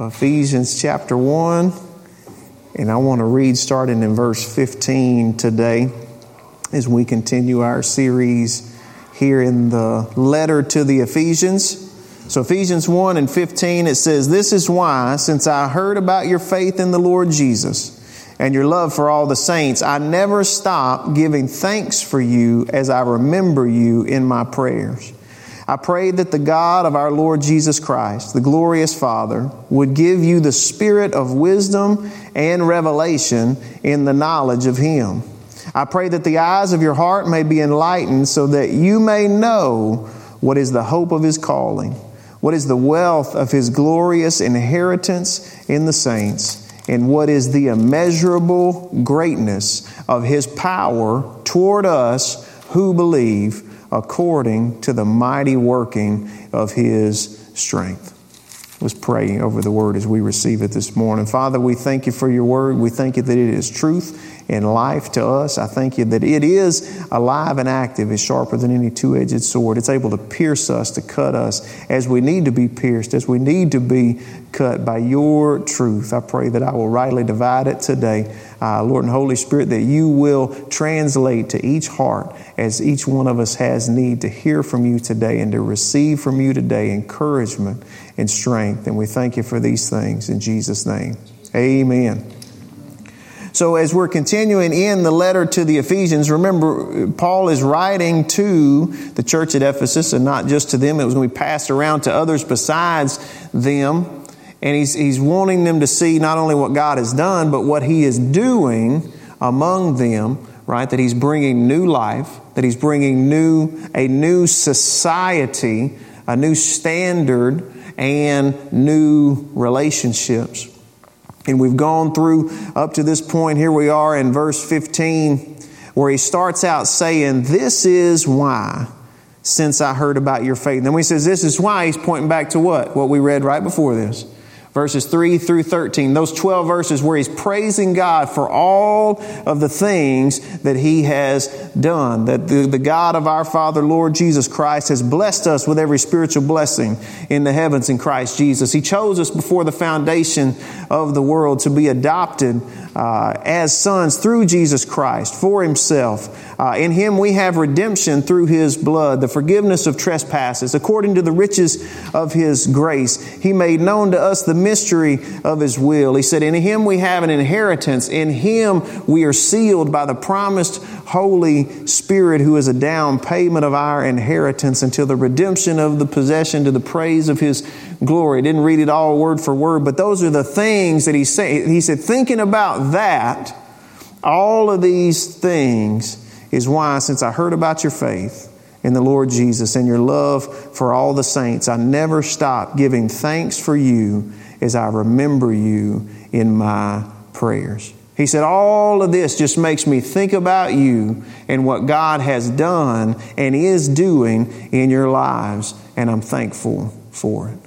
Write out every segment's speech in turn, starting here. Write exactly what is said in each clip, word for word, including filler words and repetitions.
Ephesians chapter one, and I want to read starting in verse fifteen today as we continue our series here in the letter to the Ephesians. So Ephesians one and fifteen, it says, "This is why, since I heard about your faith in the Lord Jesus and your love for all the saints, I never stop giving thanks for you as I remember you in my prayers. I pray that the God of our Lord Jesus Christ, the glorious Father, would give you the spirit of wisdom and revelation in the knowledge of Him. I pray that the eyes of your heart may be enlightened so that you may know what is the hope of His calling, what is the wealth of His glorious inheritance in the saints, and what is the immeasurable greatness of His power toward us who believe, according to the mighty working of His strength." Let's pray over the Word as we receive it this morning. Father, we thank You for Your Word. We thank You that it is truth and life to us. I thank You that it is alive and active. It's sharper than any two-edged sword. It's able to pierce us, to cut us as we need to be pierced, as we need to be cut by Your truth. I pray that I will rightly divide it today. Uh, Lord and Holy Spirit, that You will translate to each heart as each one of us has need to hear from You today and to receive from You today encouragement and strength. And we thank You for these things in Jesus' name. Amen. So as we're continuing in the letter to the Ephesians, remember, Paul is writing to the church at Ephesus, and not just to them. It was going to be passed around to others besides them. And he's, he's wanting them to see not only what God has done, but what He is doing among them, right? That He's bringing new life, that He's bringing new a new society, a new standard, and new relationships. And we've gone through up to this point. Here we are in verse fifteen, where he starts out saying, "This is why, since I heard about your faith." And then when he says, "This is why," he's pointing back to what? What we read right before this. Verses three through thirteen, those twelve verses where he's praising God for all of the things that He has done, that the, the God of our Father, Lord Jesus Christ, has blessed us with every spiritual blessing in the heavens in Christ Jesus. He chose us before the foundation of the world to be adopted uh, as sons through Jesus Christ for Himself. Uh, in Him we have redemption through His blood, the forgiveness of trespasses, according to the riches of His grace. He made known to us the mystery of His will. He said, in Him we have an inheritance. In Him we are sealed by the promised Holy Spirit, who is a down payment of our inheritance until the redemption of the possession to the praise of His glory. I didn't read it all word for word, but those are the things that he said. He said, thinking about that, all of these things is why, since I heard about your faith in the Lord Jesus and your love for all the saints, I never stop giving thanks for you as I remember you in my prayers. He said, all of this just makes me think about you and what God has done and is doing in your lives, and I'm thankful for it.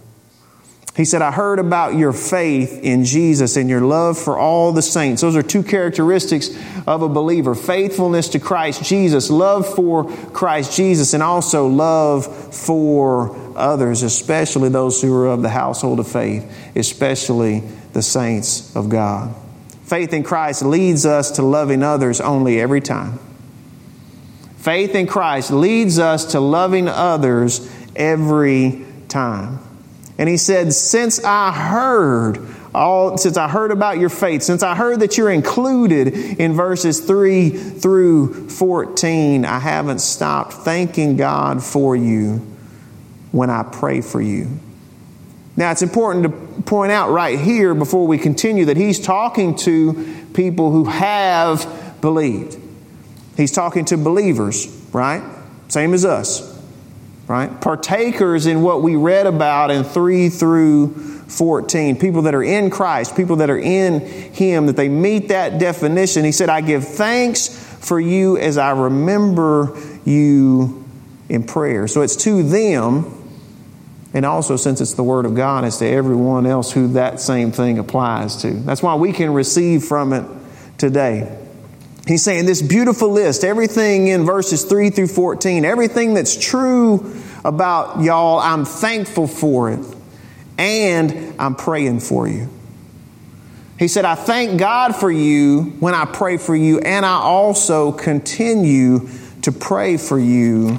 He said, I heard about your faith in Jesus and your love for all the saints. Those are two characteristics of a believer: faithfulness to Christ Jesus, love for Christ Jesus, and also love for others, especially those who are of the household of faith, especially the saints of God. Faith in Christ leads us to loving others only every time. Faith in Christ leads us to loving others every time. And he said, since I heard all, since I heard about your faith, since I heard that you're included in verses three through fourteen, I haven't stopped thanking God for you when I pray for you. Now, it's important to point out right here before we continue that he's talking to people who have believed. He's talking to believers, right? Same as us. Right? Partakers in what we read about in three through fourteen. People that are in Christ, people that are in Him, that they meet that definition. He said, I give thanks for you as I remember you in prayer. So it's to them, and also since it's the Word of God, it's to everyone else who that same thing applies to. That's why we can receive from it today. He's saying this beautiful list, everything in verses three through fourteen, everything that's true about y'all, I'm thankful for it. and I'm praying for you. He said, I thank God for you when I pray for you, and I also continue to pray for you.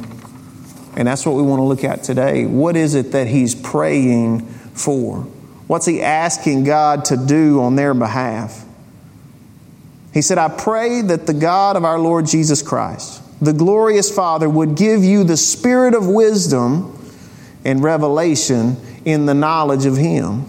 And that's what we want to look at today. What is it that he's praying for? What's he asking God to do on their behalf? He said, I pray that the God of our Lord Jesus Christ, the glorious Father, would give you the spirit of wisdom and revelation in the knowledge of him.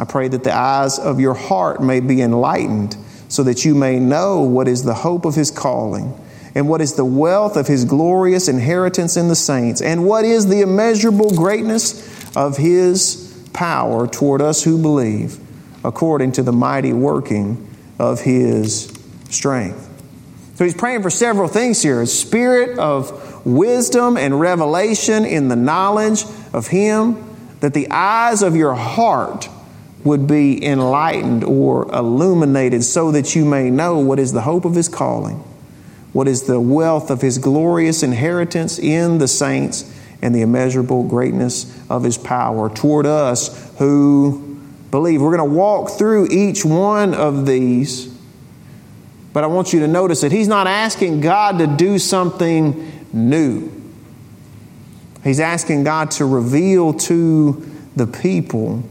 I pray that the eyes of your heart may be enlightened so that you may know what is the hope of his calling and what is the wealth of his glorious inheritance in the saints and what is the immeasurable greatness of his power toward us who believe according to the mighty working of his strength. So he's praying for several things here. A spirit of wisdom and revelation in the knowledge of him, that the eyes of your heart would be enlightened or illuminated so that you may know what is the hope of his calling, what is the wealth of his glorious inheritance in the saints, and the immeasurable greatness of his power toward us who believe. We're going to walk through each one of these, but I want you to notice that he's not asking God to do something new. He's asking God to reveal to the people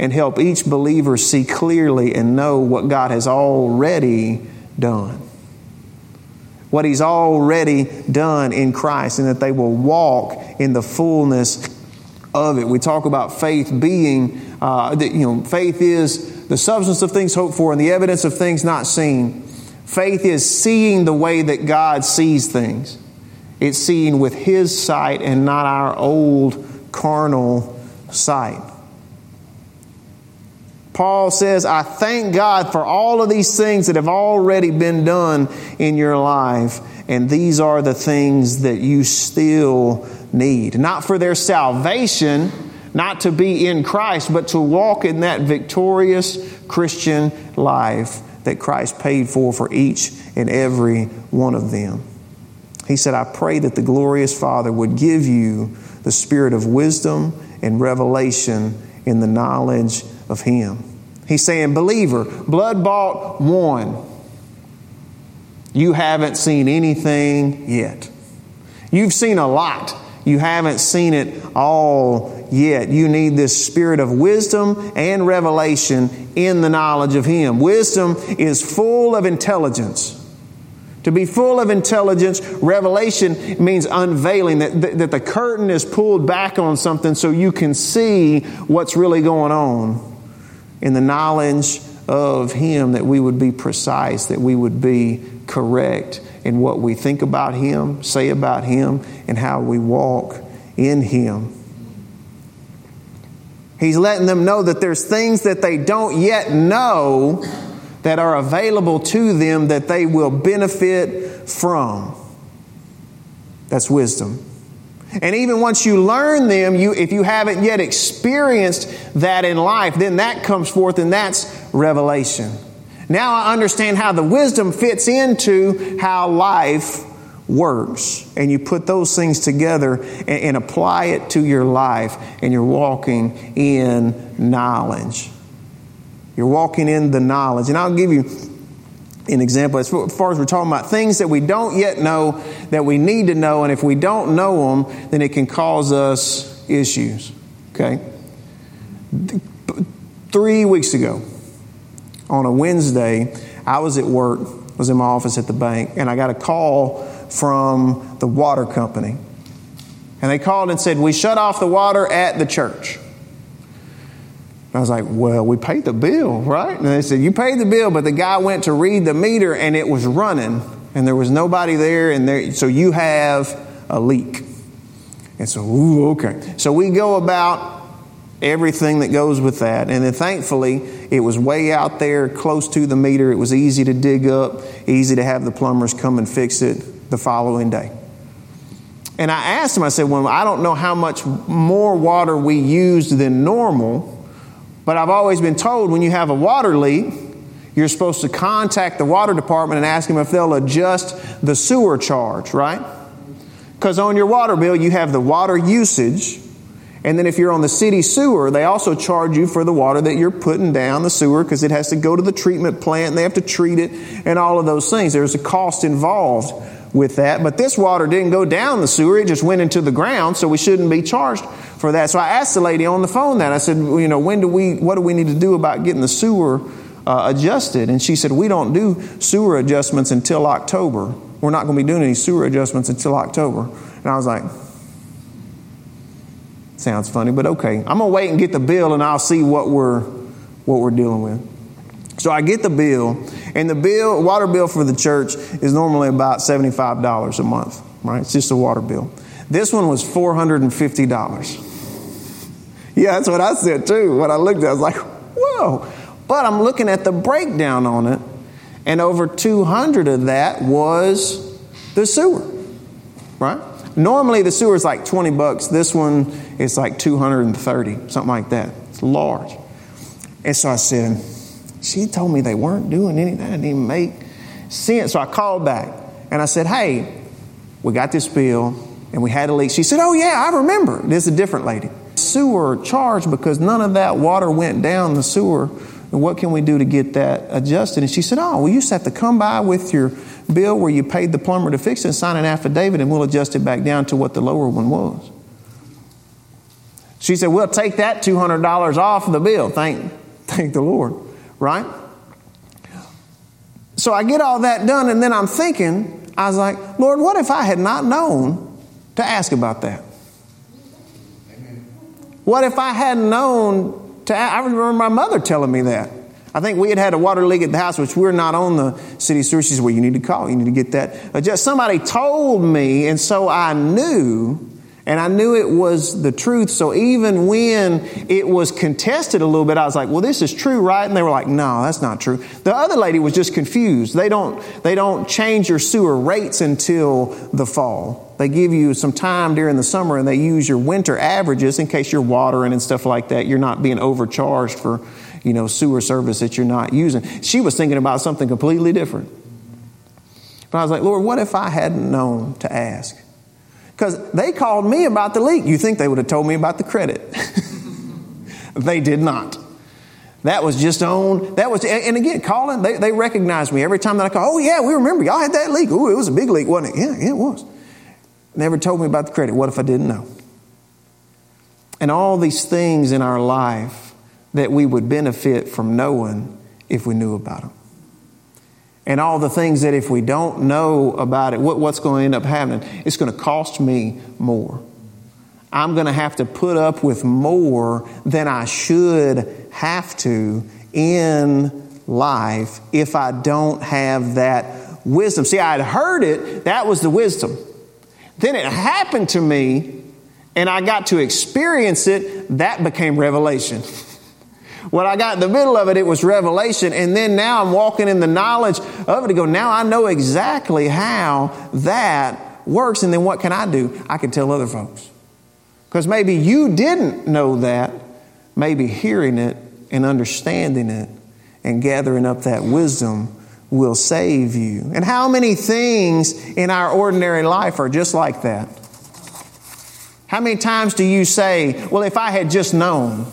and help each believer see clearly and know what God has already done. What he's already done in Christ, and that they will walk in the fullness of it. We talk about faith being, uh, that, you know, faith is the substance of things hoped for and the evidence of things not seen. Faith is seeing the way that God sees things. It's seeing with his sight and not our old carnal sight. Paul says, I thank God for all of these things that have already been done in your life. And these are the things that you still need. Not for their salvation, not to be in Christ, but to walk in that victorious Christian life that Christ paid for for each and every one of them. He said, I pray that the glorious Father would give you the spirit of wisdom and revelation in the knowledge of him. He's saying, believer, blood-bought, one. You haven't seen anything yet. You've seen a lot. You haven't seen it all yet. You need this spirit of wisdom and revelation in the knowledge of him. Wisdom is full of intelligence. To be full of intelligence, revelation means unveiling, that, that, that the curtain is pulled back on something so you can see what's really going on. In the knowledge of him, that we would be precise, that we would be correct in what we think about him, say about him, and how we walk in him. He's letting them know that there's things that they don't yet know that are available to them that they will benefit from. That's wisdom. And even once you learn them, you if you haven't yet experienced that in life, then that comes forth and that's revelation. Now I understand how the wisdom fits into how life works. And you put those things together and, and apply it to your life, and you're walking in knowledge. You're walking in the knowledge. And I'll give you an example. As far as we're talking about things that we don't yet know, that we need to know, and if we don't know them, then it can cause us issues. Okay? Three weeks ago, on a Wednesday, I was at work, was in my office at the bank, and I got a call from the water company. And they called and said, we shut off the water at the church. I was like, well, we paid the bill, right? And they said, you paid the bill, but the guy went to read the meter and it was running and there was nobody there. And there, so you have a leak. And so, ooh, okay. So we go about everything that goes with that. And then thankfully, it was way out there close to the meter. It was easy to dig up, easy to have the plumbers come and fix it the following day. And I asked him, I said, well, I don't know how much more water we used than normal. But I've always been told when you have a water leak, you're supposed to contact the water department and ask them if they'll adjust the sewer charge, right? Because on your water bill, you have the water usage And then if you're on the city sewer, they also charge you for the water that you're putting down the sewer because it has to go to the treatment plant and they have to treat it and all of those things. There's a cost involved with that. But this water didn't go down the sewer. It just went into the ground. So we shouldn't be charged for that. So I asked the lady on the phone that. I said, you know, when do we what do we need to do about getting the sewer uh, adjusted? And she said, we don't do sewer adjustments until October. We're not going to be doing any sewer adjustments until October. And I was like, sounds funny, but okay. I'm gonna wait and get the bill, and I'll see what we're what we're dealing with. So I get the bill, and the bill water bill for the church is normally about seventy-five dollars a month, right? It's just a water bill. This one was four hundred fifty dollars. Yeah, that's what I said too. When I looked at it, I was like, whoa. But I'm looking at the breakdown on it, and over two hundred of that was the sewer, right? Normally the sewer is like twenty bucks. This one is like two hundred thirty, something like that. It's large. And so I said, she told me they weren't doing anything. That didn't even make sense. So I called back and I said, hey, we got this bill and we had a leak. She said, oh yeah, I remember. This is a different lady. Sewer charged because none of that water went down the sewer. And what can we do to get that adjusted? And she said, oh, well, you just have to come by with your bill where you paid the plumber to fix it and sign an affidavit and we'll adjust it back down to what the lower one was. She said, we'll take that two hundred dollars off the bill. Thank, thank the Lord, right? So I get all that done and then I'm thinking, I was like, Lord, what if I had not known to ask about that? Amen. What if I hadn't known I remember my mother telling me that. I think we had had a water leak at the house, which we're not on the city sewer. She said, well, you need to call. You need to get that adjusted. Somebody told me, and so I knew, and I knew it was the truth. So even when it was contested a little bit, I was like, well, this is true, right? And they were like, no, that's not true. The other lady was just confused. They don't, they don't change your sewer rates until the fall. They give you some time during the summer and they use your winter averages in case you're watering and stuff like that. You're not being overcharged for, you know, sewer service that you're not using. She was thinking about something completely different. But I was like, Lord, what if I hadn't known to ask? Because they called me about the leak. You think they would have told me about the credit. They did not. That was just on, that was, and again, calling, they, they recognized me every time that I called. Oh yeah, we remember y'all had that leak. Ooh, it was a big leak, wasn't it? Yeah, it was. Never told me about the credit. What if I didn't know? And all these things in our life that we would benefit from knowing if we knew about them. And all the things that if we don't know about it, what, what's going to end up happening? It's going to cost me more. I'm going to have to put up with more than I should have to in life if I don't have that wisdom. See, I had heard it. That was the wisdom. Then it happened to me and I got to experience it. That became revelation. When I got in the middle of it, it was revelation. And then now I'm walking in the knowledge of it to go, now I know exactly how that works. And then what can I do? I can tell other folks. Because maybe you didn't know that. Maybe hearing it and understanding it and gathering up that wisdom will save you. And how many things in our ordinary life are just like that? How many times do you say, well, if I had just known,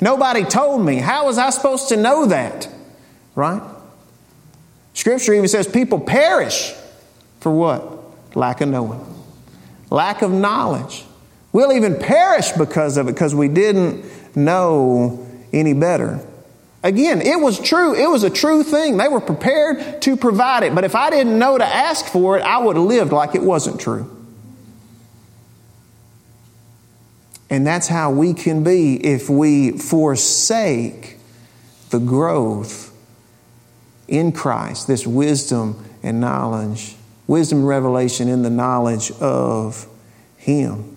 nobody told me, how was I supposed to know that? Right? Scripture even says people perish for what? Lack of knowing, lack of knowledge. We'll even perish because of it, because we didn't know any better. Again, it was true. It was a true thing. They were prepared to provide it. But if I didn't know to ask for it, I would have lived like it wasn't true. And that's how we can be if we forsake the growth in Christ, this wisdom and knowledge, wisdom and revelation in the knowledge of Him.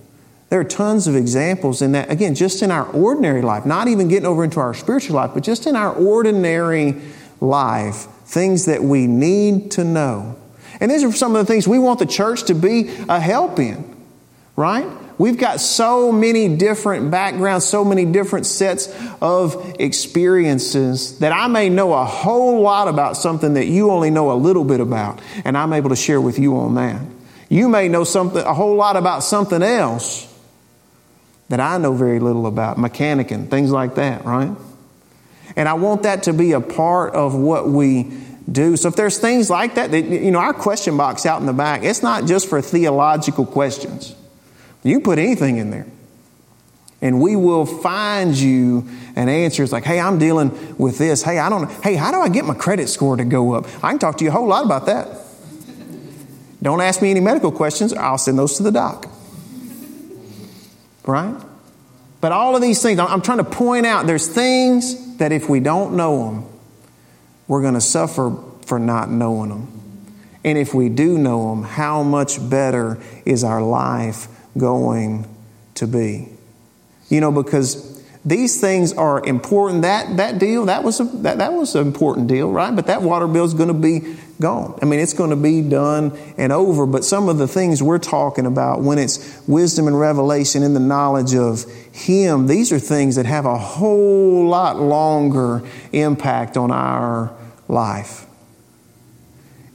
There are tons of examples in that, again, just in our ordinary life, not even getting over into our spiritual life, but just in our ordinary life, things that we need to know. And these are some of the things we want the church to be a help in, right? We've got so many different backgrounds, so many different sets of experiences that I may know a whole lot about something that you only know a little bit about, and I'm able to share with you on that. You may know something, a whole lot about something else that I know very little about, mechanicing, things like that, right? And I want that to be a part of what we do. So if there's things like that, that, you know, our question box out in the back, it's not just for theological questions. You put anything in there, and we will find you an answer. It's like, hey, I'm dealing with this. Hey, I don't. Hey, how do I get my credit score to go up? I can talk to you a whole lot about that. Don't ask me any medical questions, or I'll send those to the doc. Right? But all of these things, I'm trying to point out, there's things that if we don't know them, we're going to suffer for not knowing them. And if we do know them, how much better is our life going to be? You know, because these things are important. That that deal, that was a, that, that was an important deal, right? But that water bill is going to be gone. I mean, it's going to be done and over. But some of the things we're talking about, when it's wisdom and revelation in the knowledge of Him, these are things that have a whole lot longer impact on our life.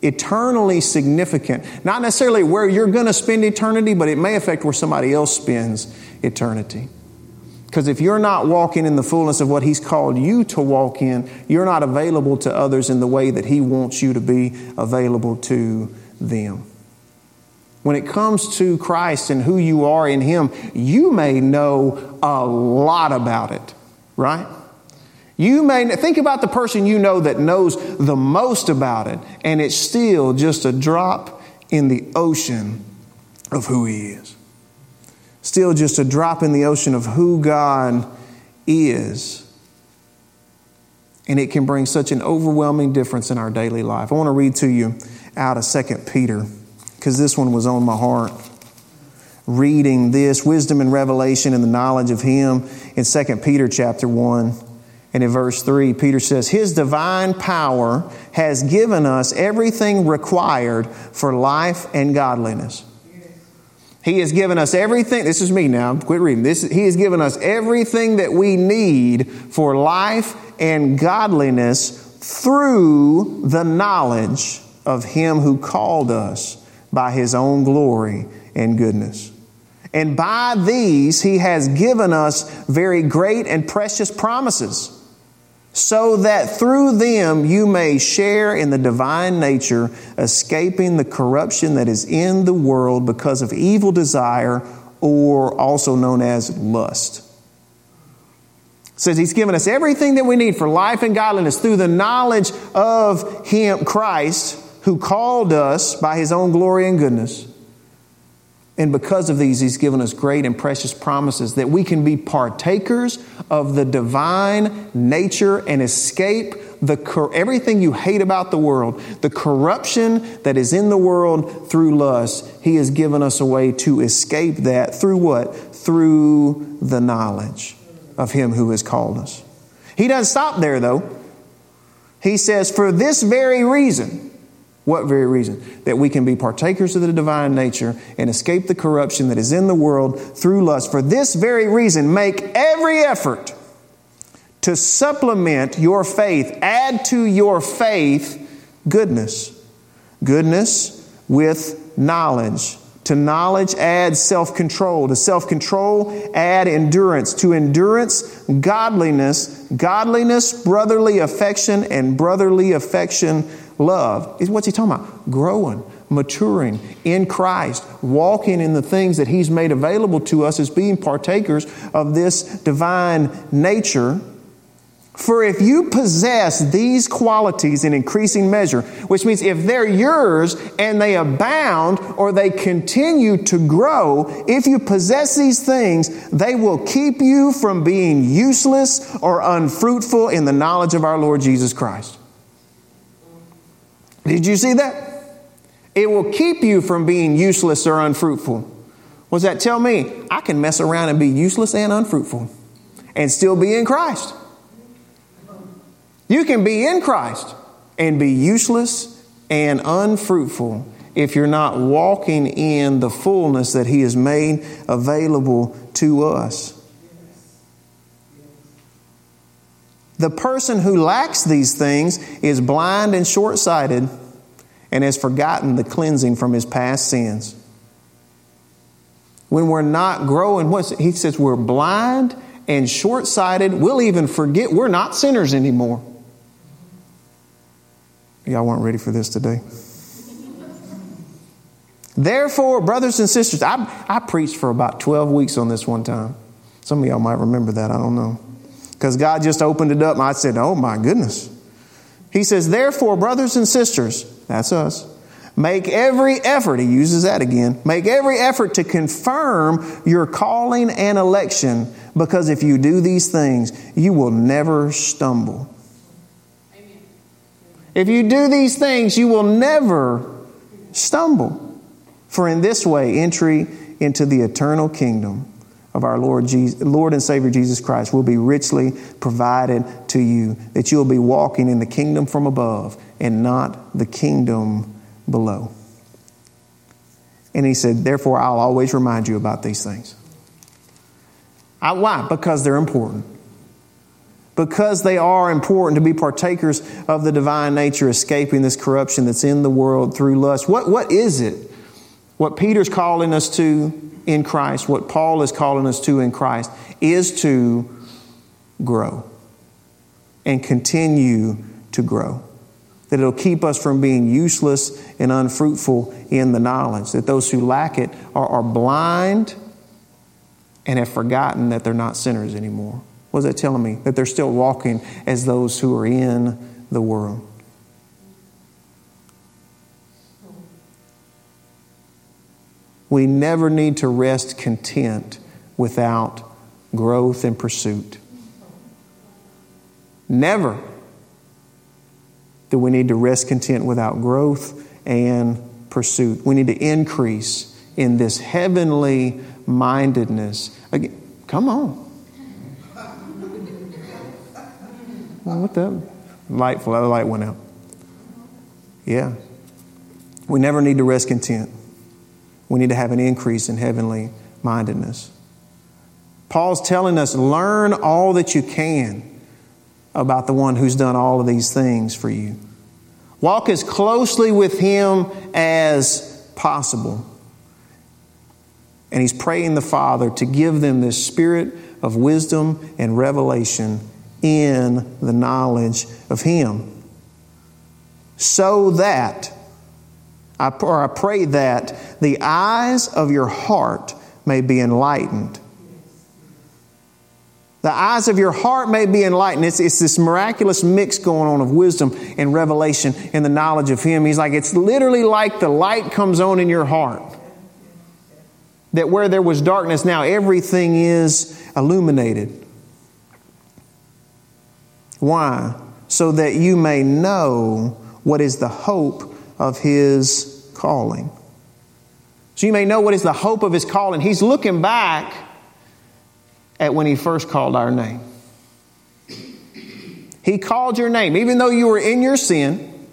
Eternally significant. Not necessarily where you're going to spend eternity, but it may affect where somebody else spends eternity. Because if you're not walking in the fullness of what He's called you to walk in, you're not available to others in the way that He wants you to be available to them. When it comes to Christ and who you are in Him, you may know a lot about it, right? You may think about the person you know that knows the most about it, and it's still just a drop in the ocean of who He is. Still just a drop in the ocean of who God is. And it can bring such an overwhelming difference in our daily life. I want to read to you out of Second Peter, because this one was on my heart. Reading this, wisdom and revelation and the knowledge of Him, in Second Peter chapter one. And in verse three, Peter says, His divine power has given us everything required for life and godliness. He has given us everything. This is me now. Quit reading. This, He has given us everything that we need for life and godliness through the knowledge of Him who called us by His own glory and goodness. And by these He has given us very great and precious promises, so that through them you may share in the divine nature, escaping the corruption that is in the world because of evil desire, or also known as lust. It says He's given us everything that we need for life and godliness through the knowledge of Him, Christ, who called us by His own glory and goodness. And because of these, He's given us great and precious promises that we can be partakers of the divine nature and escape the cor- everything you hate about the world, the corruption that is in the world through lust. He has given us a way to escape that through what? Through the knowledge of Him who has called us. He doesn't stop there, though. He says, for this very reason. What very reason? That we can be partakers of the divine nature and escape the corruption that is in the world through lust. For this very reason, make every effort to supplement your faith. Add to your faith goodness. Goodness with knowledge. To knowledge, add self-control. To self-control, add endurance. To endurance, godliness. Godliness, brotherly affection, and brotherly affection, love. What's He talking about? Growing, maturing in Christ, walking in the things that He's made available to us as being partakers of this divine nature. For if you possess these qualities in increasing measure, which means if they're yours and they abound or they continue to grow, if you possess these things, they will keep you from being useless or unfruitful in the knowledge of our Lord Jesus Christ. Did you see that? It will keep you from being useless or unfruitful. What does that tell me? I can mess around and be useless and unfruitful and still be in Christ. You can be in Christ and be useless and unfruitful if you're not walking in the fullness that He has made available to us. The person who lacks these things is blind and short-sighted and has forgotten the cleansing from his past sins. when we're not growing, what's it? He says we're blind and short-sighted. We'll even forget we're not sinners anymore. Y'all weren't ready for this today. Therefore, brothers and sisters, I, I preached for about twelve weeks on this one time. Some of y'all might remember that. I don't know. Because God just opened it up and I said, oh my goodness. He says, therefore, brothers and sisters, that's us, make every effort. He uses that again. Make every effort to confirm your calling and election, because if you do these things, you will never stumble. Amen. If you do these things, you will never stumble. For in this way, entry into the eternal kingdom of our Lord Jesus, Lord and Savior Jesus Christ will be richly provided to you, that you'll be walking in the kingdom from above and not the kingdom below. And he said, therefore, I'll always remind you about these things. I, why? Because they're important. Because they are important to be partakers of the divine nature, escaping this corruption that's in the world through lust. What, what is it? What Peter's calling us to in Christ, what Paul is calling us to in Christ, is to grow and continue to grow. That it'll keep us from being useless and unfruitful in the knowledge. That those who lack it are, are blind and have forgotten that they're not sinners anymore. What is that telling me? That they're still walking as those who are in the world. We never need to rest content without growth and pursuit. Never do we need to rest content without growth and pursuit. We need to increase in this heavenly mindedness. Again, come on. What the? Light, the light went out. Yeah. We never need to rest content. We need to have an increase in heavenly mindedness. Paul's telling us, learn all that you can about the one who's done all of these things for you. Walk as closely with him as possible. And he's praying the Father to give them this spirit of wisdom and revelation in the knowledge of him. So that I, or I pray that the eyes of your heart may be enlightened. The eyes of your heart may be enlightened. It's, it's this miraculous mix going on of wisdom and revelation and the knowledge of him. He's like, it's literally like the light comes on in your heart. That where there was darkness, now everything is illuminated. Why? So that you may know what is the hope of his calling. So you may know what is the hope of his calling. He's looking back at when he first called our name. He called your name, even though you were in your sin,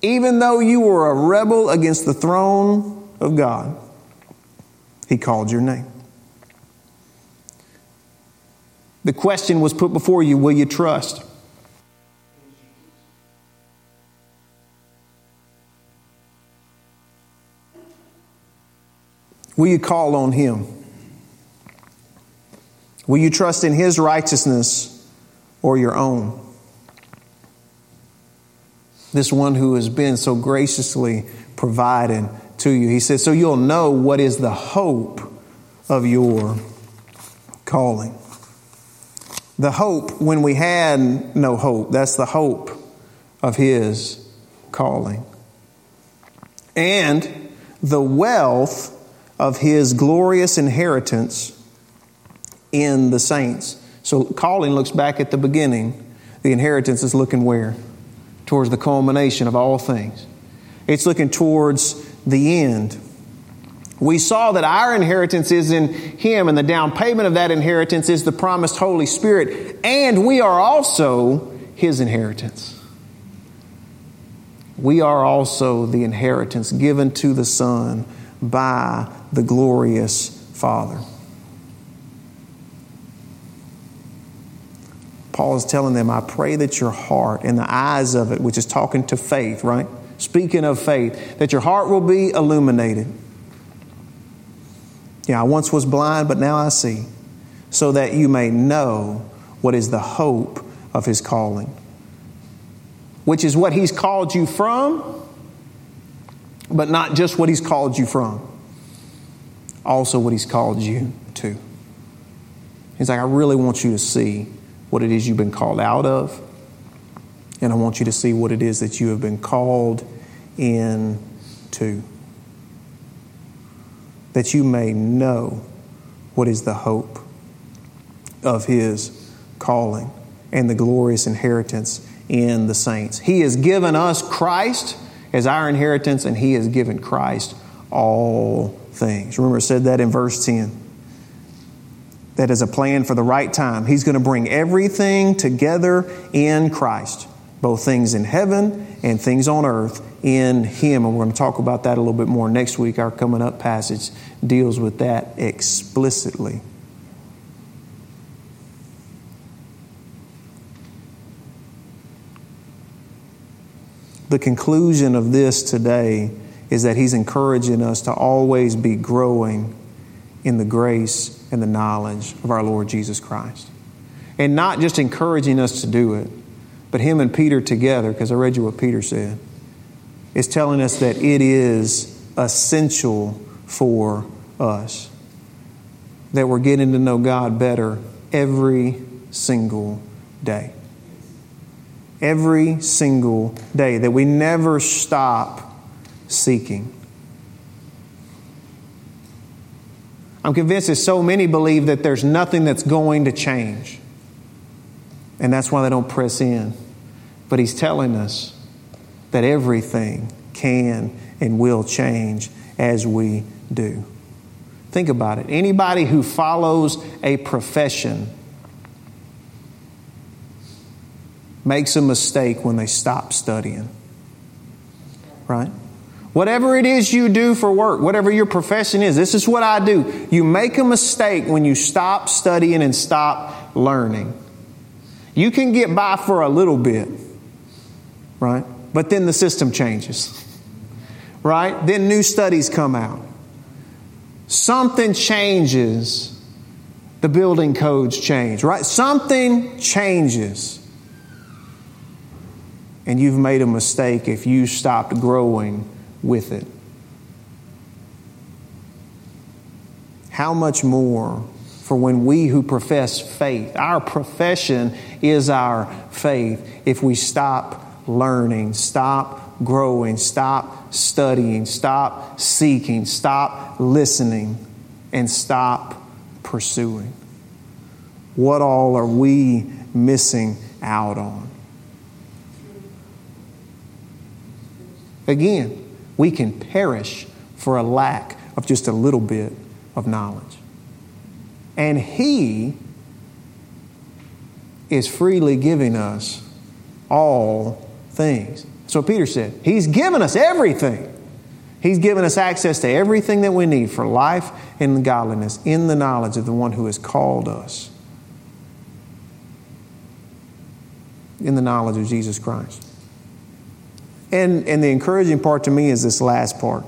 even though you were a rebel against the throne of God, he called your name. The question was put before you, will you trust? Will you call on him? Will you trust in his righteousness or your own? This one who has been so graciously provided to you. He says, so you'll know what is the hope of your calling. The hope when we had no hope. That's the hope of his calling. And the wealth of his glorious inheritance in the saints. So calling looks back at the beginning. The inheritance is looking where? Towards the culmination of all things. It's looking towards the end. We saw that our inheritance is in him, and the down payment of that inheritance is the promised Holy Spirit. And we are also his inheritance. We are also the inheritance given to the Son by the glorious Father. Paul is telling them, I pray that your heart and the eyes of it, which is talking to faith, right? Speaking of faith, that your heart will be illuminated. Yeah, I once was blind, but now I see, so that you may know what is the hope of his calling, which is what he's called you from, but not just what he's called you from, also what he's called you to. He's like, I really want you to see what it is you've been called out of, and I want you to see what it is that you have been called into, that you may know what is the hope of his calling and the glorious inheritance in the saints. He has given us Christ as our inheritance, and he has given Christ all things. Remember, it said that in verse ten. That is a plan for the right time. He's going to bring everything together in Christ, both things in heaven and things on earth in him. And we're going to talk about that a little bit more next week. Our coming up passage deals with that explicitly. The conclusion of this today is that he's encouraging us to always be growing in the grace and the knowledge of our Lord Jesus Christ. And not just encouraging us to do it, but him and Peter together, because I read you what Peter said, is telling us that it is essential for us, that we're getting to know God better every single day. Every single day, that we never stop seeking. I'm convinced that so many believe that there's nothing that's going to change, and that's why they don't press in. But he's telling us that everything can and will change as we do. Think about it. Anybody who follows a profession makes a mistake when they stop studying, right? Whatever it is you do for work, whatever your profession is, this is what I do. You make a mistake when you stop studying and stop learning. You can get by for a little bit, right? But then the system changes, right? Then new studies come out. Something changes. The building codes change, right? Something changes. And you've made a mistake if you stopped growing with it. How much more for when we who profess faith, our profession is our faith, if we stop learning, stop growing, stop studying, stop seeking, stop listening, and stop pursuing. What all are we missing out on? Again, we can perish for a lack of just a little bit of knowledge. And he is freely giving us all things. So Peter said, he's given us everything. He's given us access to everything that we need for life and godliness in the knowledge of the one who has called us, in the knowledge of Jesus Christ. And, and the encouraging part to me is this last part.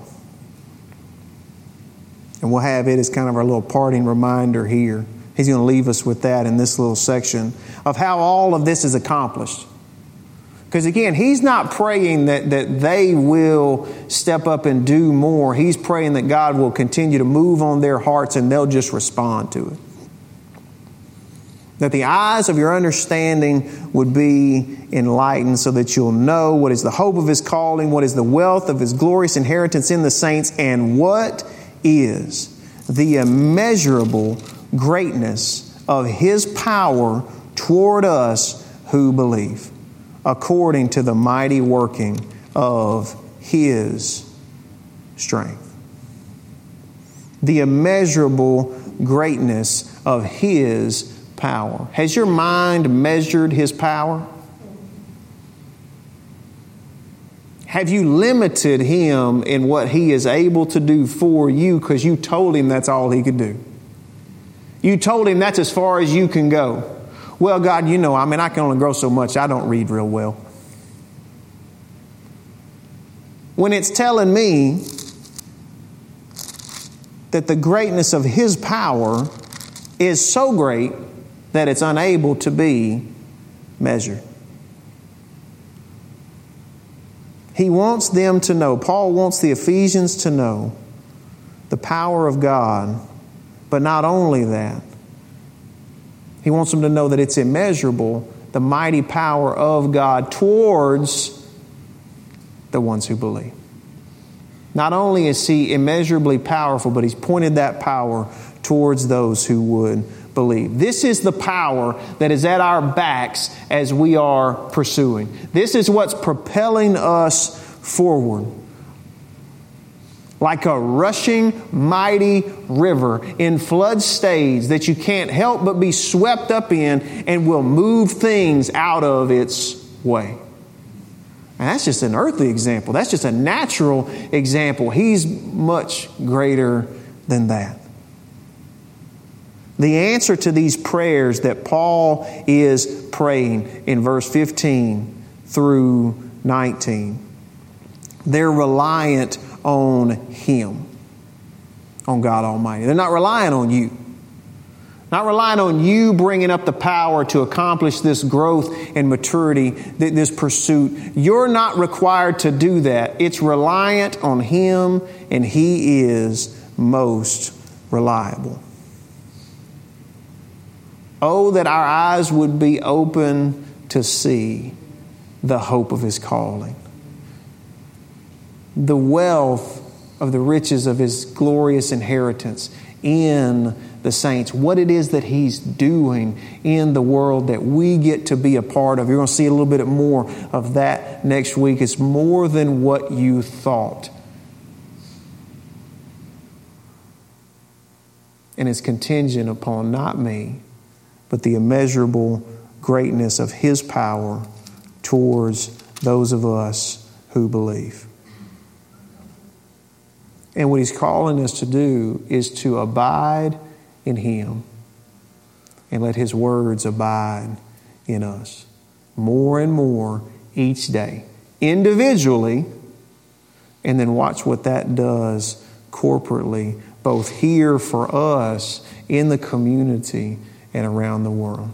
And we'll have it as kind of our little parting reminder here. He's going to leave us with that in this little section of how all of this is accomplished. Because again, he's not praying that, that they will step up and do more. He's praying that God will continue to move on their hearts and they'll just respond to it. That the eyes of your understanding would be enlightened so that you'll know what is the hope of his calling, what is the wealth of his glorious inheritance in the saints, and what is the immeasurable greatness of his power toward us who believe, according to the mighty working of his strength. The immeasurable greatness of his strength. Power. Has your mind measured his power? Have you limited him in what he is able to do for you because you told him that's all he could do? You told him that's as far as you can go. Well, God, you know, I mean, I can only grow so much. I don't read real well. When it's telling me that the greatness of His power is so great that it's unable to be measured. He wants them to know, Paul wants the Ephesians to know the power of God, but not only that, he wants them to know that it's immeasurable, the mighty power of God towards the ones who believe. Not only is He immeasurably powerful, but He's pointed that power towards those who would believe. This is the power that is at our backs as we are pursuing. This is what's propelling us forward. Like a rushing, mighty river in flood stage that you can't help but be swept up in and will move things out of its way. And that's just an earthly example. That's just a natural example. He's much greater than that. The answer to these prayers that Paul is praying in verse fifteen through nineteen, they're reliant on Him, on God Almighty. They're not relying on you. Not relying on you bringing up the power to accomplish this growth and maturity, this pursuit. You're not required to do that. It's reliant on Him, and He is most reliable. Oh, that our eyes would be open to see the hope of His calling, the wealth of the riches of His glorious inheritance in the saints, what it is that He's doing in the world that we get to be a part of. You're going to see a little bit more of that next week. It's more than what you thought. And it's contingent upon not me, but the immeasurable greatness of His power towards those of us who believe. And what He's calling us to do is to abide in Him and let His words abide in us more and more each day, individually, and then watch what that does corporately, both here for us, in the community, and around the world.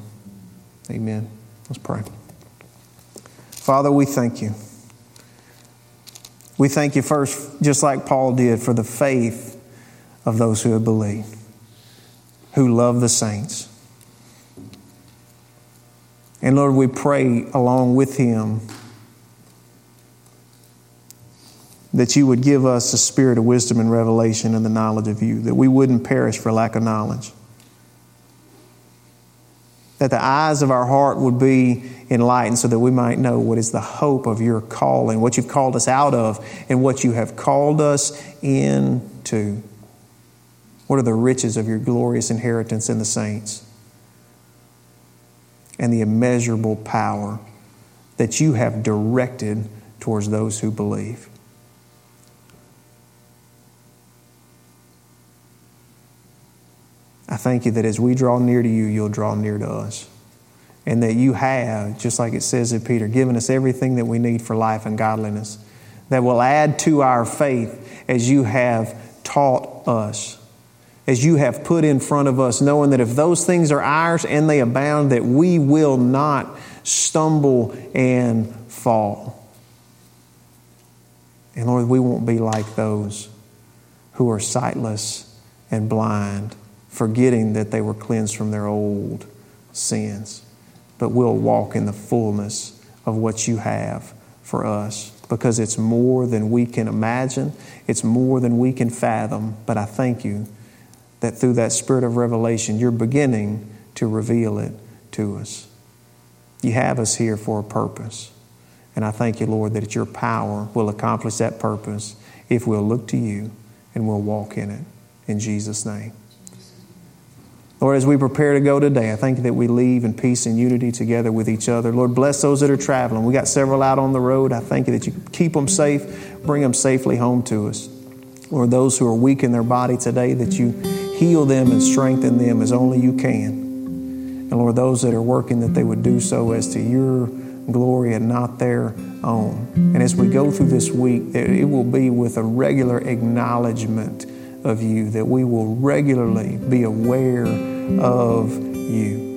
Amen. Let's pray. Father, we thank You. We thank You first, just like Paul did, for the faith of those who have believed, who love the saints. And Lord, we pray along with him that You would give us a spirit of wisdom and revelation and the knowledge of You, that we wouldn't perish for lack of knowledge, that the eyes of our heart would be enlightened so that we might know what is the hope of Your calling, what You've called us out of, and what You have called us into. What are the riches of Your glorious inheritance in the saints and the immeasurable power that You have directed towards those who believe. I thank You that as we draw near to You, You'll draw near to us. And that You have, just like it says in Peter, given us everything that we need for life and godliness that will add to our faith as You have taught us, as You have put in front of us, knowing that if those things are ours and they abound, that we will not stumble and fall. And Lord, we won't be like those who are sightless and blind, forgetting that they were cleansed from their old sins. But we'll walk in the fullness of what You have for us, because it's more than we can imagine. It's more than we can fathom. But I thank You that through that spirit of revelation, You're beginning to reveal it to us. You have us here for a purpose. And I thank You, Lord, that Your power will accomplish that purpose if we'll look to You and we'll walk in it. In Jesus' name. Lord, as we prepare to go today, I thank You that we leave in peace and unity together with each other. Lord, bless those that are traveling. We got several out on the road. I thank You that You keep them safe, bring them safely home to us. Lord, those who are weak in their body today, that You heal them and strengthen them as only You can. And Lord, those that are working, that they would do so as to Your glory and not their own. And as we go through this week, it will be with a regular acknowledgement of you, that we will regularly be aware of you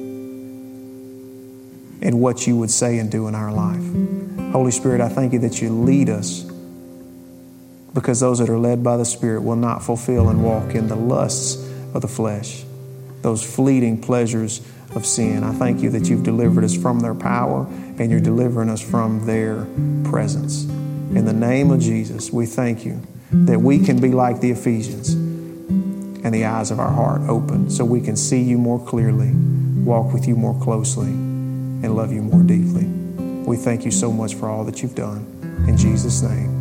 and what you would say and do in our life. Holy Spirit, I thank you that you lead us, because those that are led by the Spirit will not fulfill and walk in the lusts of the flesh, those fleeting pleasures of sin. I thank you that you've delivered us from their power and you're delivering us from their presence. In the name of Jesus, we thank you that we can be like the Ephesians and the eyes of our heart open so we can see you more clearly, walk with you more closely, and love you more deeply. We thank you so much for all that you've done. In Jesus' name.